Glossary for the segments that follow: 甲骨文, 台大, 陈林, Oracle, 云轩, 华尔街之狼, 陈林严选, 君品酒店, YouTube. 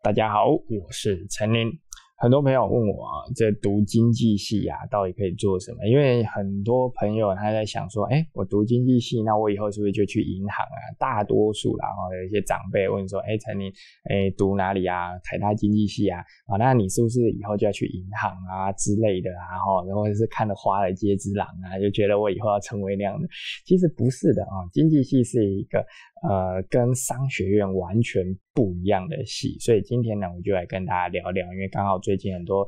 大家好，我是陈林。很多朋友问我这读经济系到底可以做什么？因为很多朋友他在想说，我读经济系，那我以后是不是就去银行啊？大多数啦，有一些长辈问说，陈林，读哪里啊？台大经济系啊，那你是不是以后就要去银行啊之类的啊？或者是看了华尔街之狼啊，就觉得我以后要成为那样的？其实不是的啊，经济系是一个跟商学院完全不一样的系，所以今天呢，我就来跟大家聊聊，因为刚好最近很多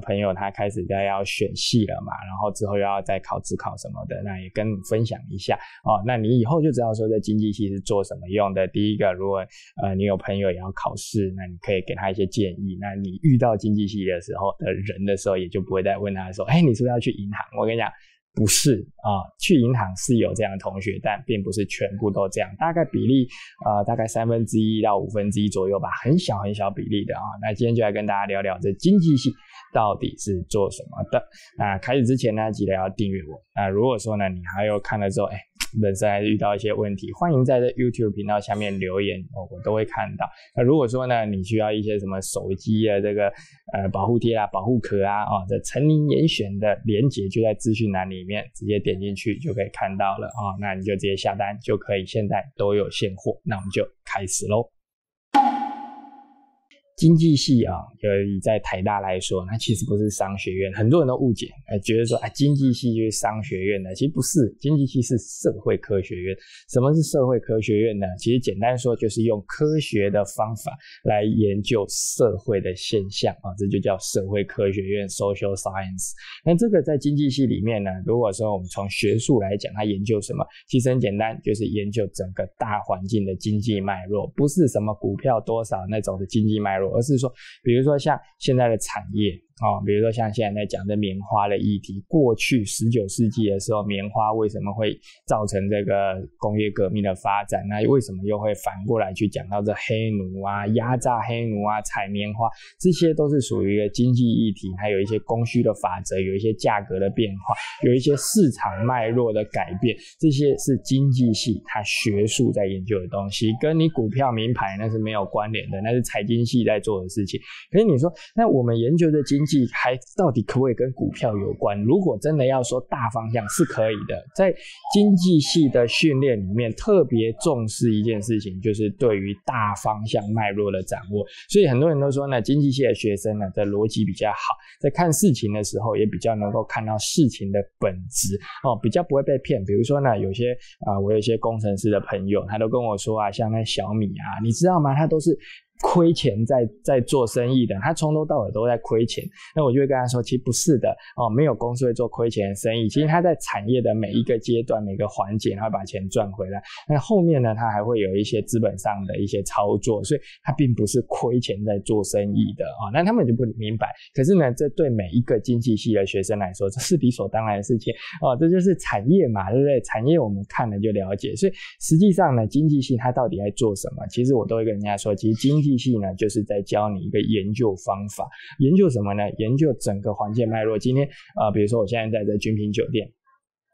朋友他开始要选系了嘛，然后之后又要再考指考什么的，那也跟你分享一下那你以后就知道说这经济系是做什么用的。第一个，如果你有朋友也要考试，那你可以给他一些建议。那你遇到经济系的时候的人的时候，也就不会再问他说，你是不是要去银行？我跟你讲。不是去银行是有这样的同学，但并不是全部都这样，大概比例大概1/3到1/5左右吧，很小很小比例的那今天就来跟大家聊聊这经济系到底是做什么的。那开始之前呢，记得要订阅我。那如果说呢，你还有看了之后本身还是遇到一些问题，欢迎在这 YouTube 频道下面留言我都会看到。那如果说呢，你需要一些什么手机的这个保护贴啊、保护壳啊这陈林严选的连结就在资讯栏里面，直接点进去就可以看到了那你就直接下单就可以，现在都有现货。那我们就开始咯。经济系以在台大来说，那其实不是商学院，很多人都误解，觉得说经济系就是商学院的，其实不是，经济系是社会科学院。什么是社会科学院呢？其实简单说就是用科学的方法来研究社会的现象这就叫社会科学院 Social Science。 那这个在经济系里面呢，如果说我们从学术来讲，它研究什么？其实很简单，就是研究整个大环境的经济脉络，不是什么股票多少那种的经济脉络，而是说，比如说像现在的产业比如说像现在在讲的棉花的议题，过去19世纪的时候，棉花为什么会造成这个工业革命的发展？那为什么又会反过来去讲到这黑奴啊、压榨黑奴啊、采棉花，这些都是属于一个经济议题，还有一些供需的法则，有一些价格的变化，有一些市场脉络的改变，这些是经济系它学术在研究的东西，跟你股票名牌那是没有关联的，那是财经系在做的事情。可是你说，那我们研究的经济还到底可不可以跟股票有关？如果真的要说大方向是可以的。在经济系的训练里面特别重视一件事情，就是对于大方向脉络的掌握。所以很多人都说呢，经济系的学生呢的逻辑比较好，在看事情的时候也比较能够看到事情的本质比较不会被骗。比如说呢，有些我有一些工程师的朋友，他都跟我说像那小米你知道吗？他都是亏钱在做生意的，他从头到尾都在亏钱。那我就会跟他说，其实不是的没有公司会做亏钱的生意。其实他在产业的每一个阶段、每个环节，他会把钱赚回来。那后面呢，他还会有一些资本上的一些操作，所以他并不是亏钱在做生意的那他们就不明白。可是呢，这对每一个经济系的学生来说，这是理所当然的事情这就是产业嘛，对不对？产业我们看了就了解。所以实际上呢，经济系他到底在做什么？其实我都会跟人家说，其实经济系呢，就是在教你一个研究方法。研究什么呢？研究整个环境脉络。今天比如说我现在在这君品酒店，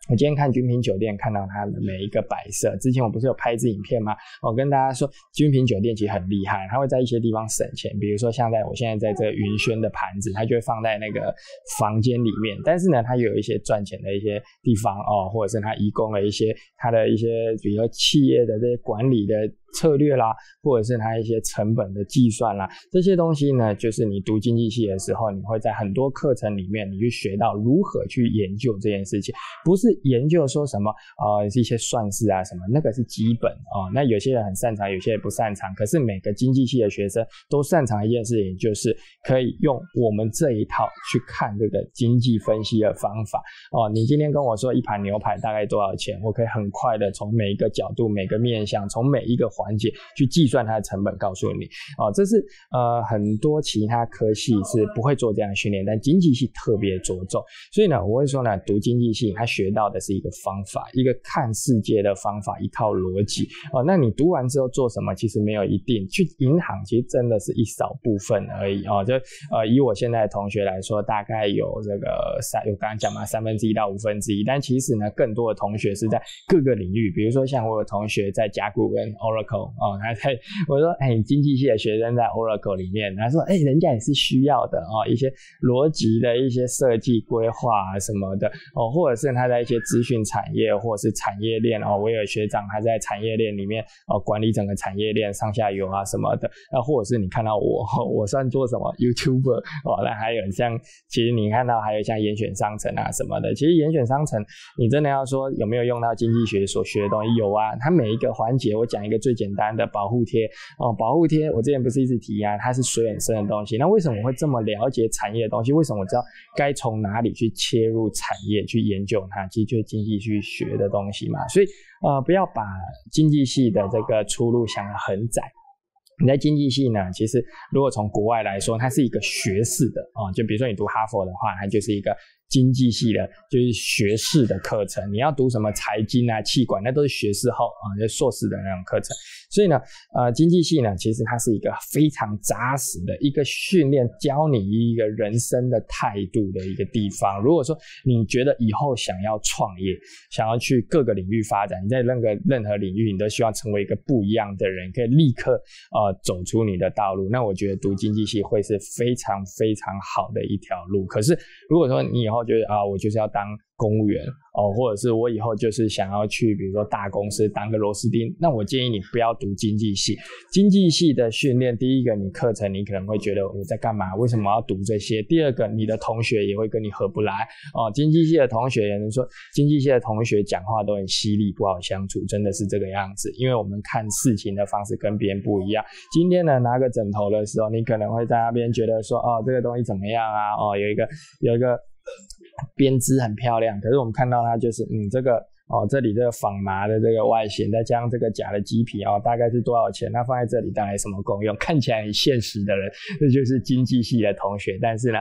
我今天看君品酒店，看到它的每一个摆设。之前我不是有拍一支影片吗？我跟大家说，君品酒店其实很厉害，它会在一些地方省钱。比如说像在我现在在这云轩的盘子，它就会放在那个房间里面。但是呢，它也有一些赚钱的一些地方或者是它提供了一些它的一些，比如说企业的这些管理的策略啦，或者是它一些成本的计算啦，这些东西呢，就是你读经济系的时候，你会在很多课程里面，你去学到如何去研究这件事情。不是研究说什么是一些算式啊什么，那个是基本那有些人很擅长，有些人不擅长。可是每个经济系的学生都擅长一件事情，就是可以用我们这一套去看这个经济分析的方法你今天跟我说一盘牛排大概多少钱，我可以很快的从每一个角度、每个面向、从每一个环节去计算它的成本，告诉你这是很多其他科系是不会做这样的训练，但经济系特别着重。所以呢，我会说呢，读经济系它学到的是一个方法，一个看世界的方法，一套逻辑那你读完之后做什么，其实没有一定。去银行其实真的是一少部分而已就以我现在的同学来说，大概有这个我刚刚讲嘛，1/3到1/5。但其实呢，更多的同学是在各个领域，比如说像我有同学在甲骨文 Oracle Oracle 哦，他在我说哎，经济系的学生在 Oracle 里面，他说哎，人家也是需要的哦，一些逻辑的一些设计规划什么的哦，或者是他在一些资讯产业或者是产业链哦，我有学长他在产业链里面哦，管理整个产业链上下游啊什么的，那、或者是你看到我算做什么 YouTuber 哦，那还有像其实你看到还有像严选商城啊什么的，其实严选商城你真的要说有没有用到经济学所学的东西，有啊，它每一个环节我讲一个最简单的保护贴哦，保护贴我之前不是一直提啊，它是水很深的东西，那为什么我会这么了解产业的东西？为什么我知道该从哪里去切入产业去研究它？其实就是经济去学的东西嘛，所以不要把经济系的这个出路想得很窄。你在经济系呢，其实如果从国外来说，它是一个学士的啊、就比如说你读哈佛的话，它就是一个经济系的，就是学士的课程。你要读什么财经啊、企管，那都是学士后啊，就是硕士的那种课程。所以呢，经济系呢，其实它是一个非常扎实的一个训练，教你一个人生的态度的一个地方。如果说你觉得以后想要创业，想要去各个领域发展，你在任何领域，你都希望成为一个不一样的人，可以立刻走出你的道路。那我觉得读经济系会是非常非常好的一条路。可是如果说你以后就是啊，我就是要当公务员哦，或者是我以后就是想要去比如说大公司当个螺丝钉，那我建议你不要读经济系。经济系的训练，第一个你课程你可能会觉得我在干嘛，为什么要读这些，第二个你的同学也会跟你合不来哦，经济系的同学也能说经济系的同学讲话都很犀利，不好相处，真的是这个样子，因为我们看事情的方式跟别人不一样。今天呢拿个枕头的时候，你可能会在那边觉得说哦这个东西怎么样啊，哦有一个编织很漂亮，可是我们看到它就是这个哦，这里这个仿麻的这个外形，再加上这个假的鸡皮哦，大概是多少钱？那放在这里大概什么功用？看起来很现实的人，这就是经济系的同学。但是呢，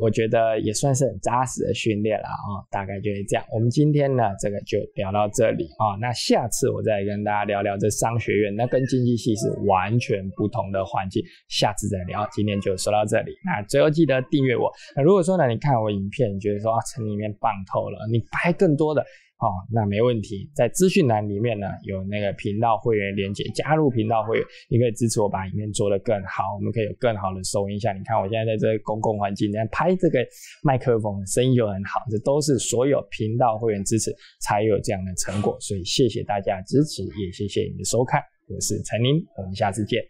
我觉得也算是很扎实的训练了啊、哦，大概就是这样。我们今天呢，这个就聊到这里啊、哦。那下次我再跟大家聊聊这商学院，那跟经济系是完全不同的环境。下次再聊，今天就说到这里。那最后记得订阅我。那如果说呢，你看我影片，你觉得说啊，城里面棒透了，你拍更多的。哦，那没问题，在资讯栏里面呢有那个频道会员连结，加入频道会员，你可以支持我把影片做得更好，我们可以有更好的收音。像你看我现在在这个公共环境，你看拍这个麦克风声音就很好，这都是所有频道会员支持才有这样的成果，所以谢谢大家的支持，也谢谢你的收看，我是陈宁，我们下次见，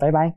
拜拜。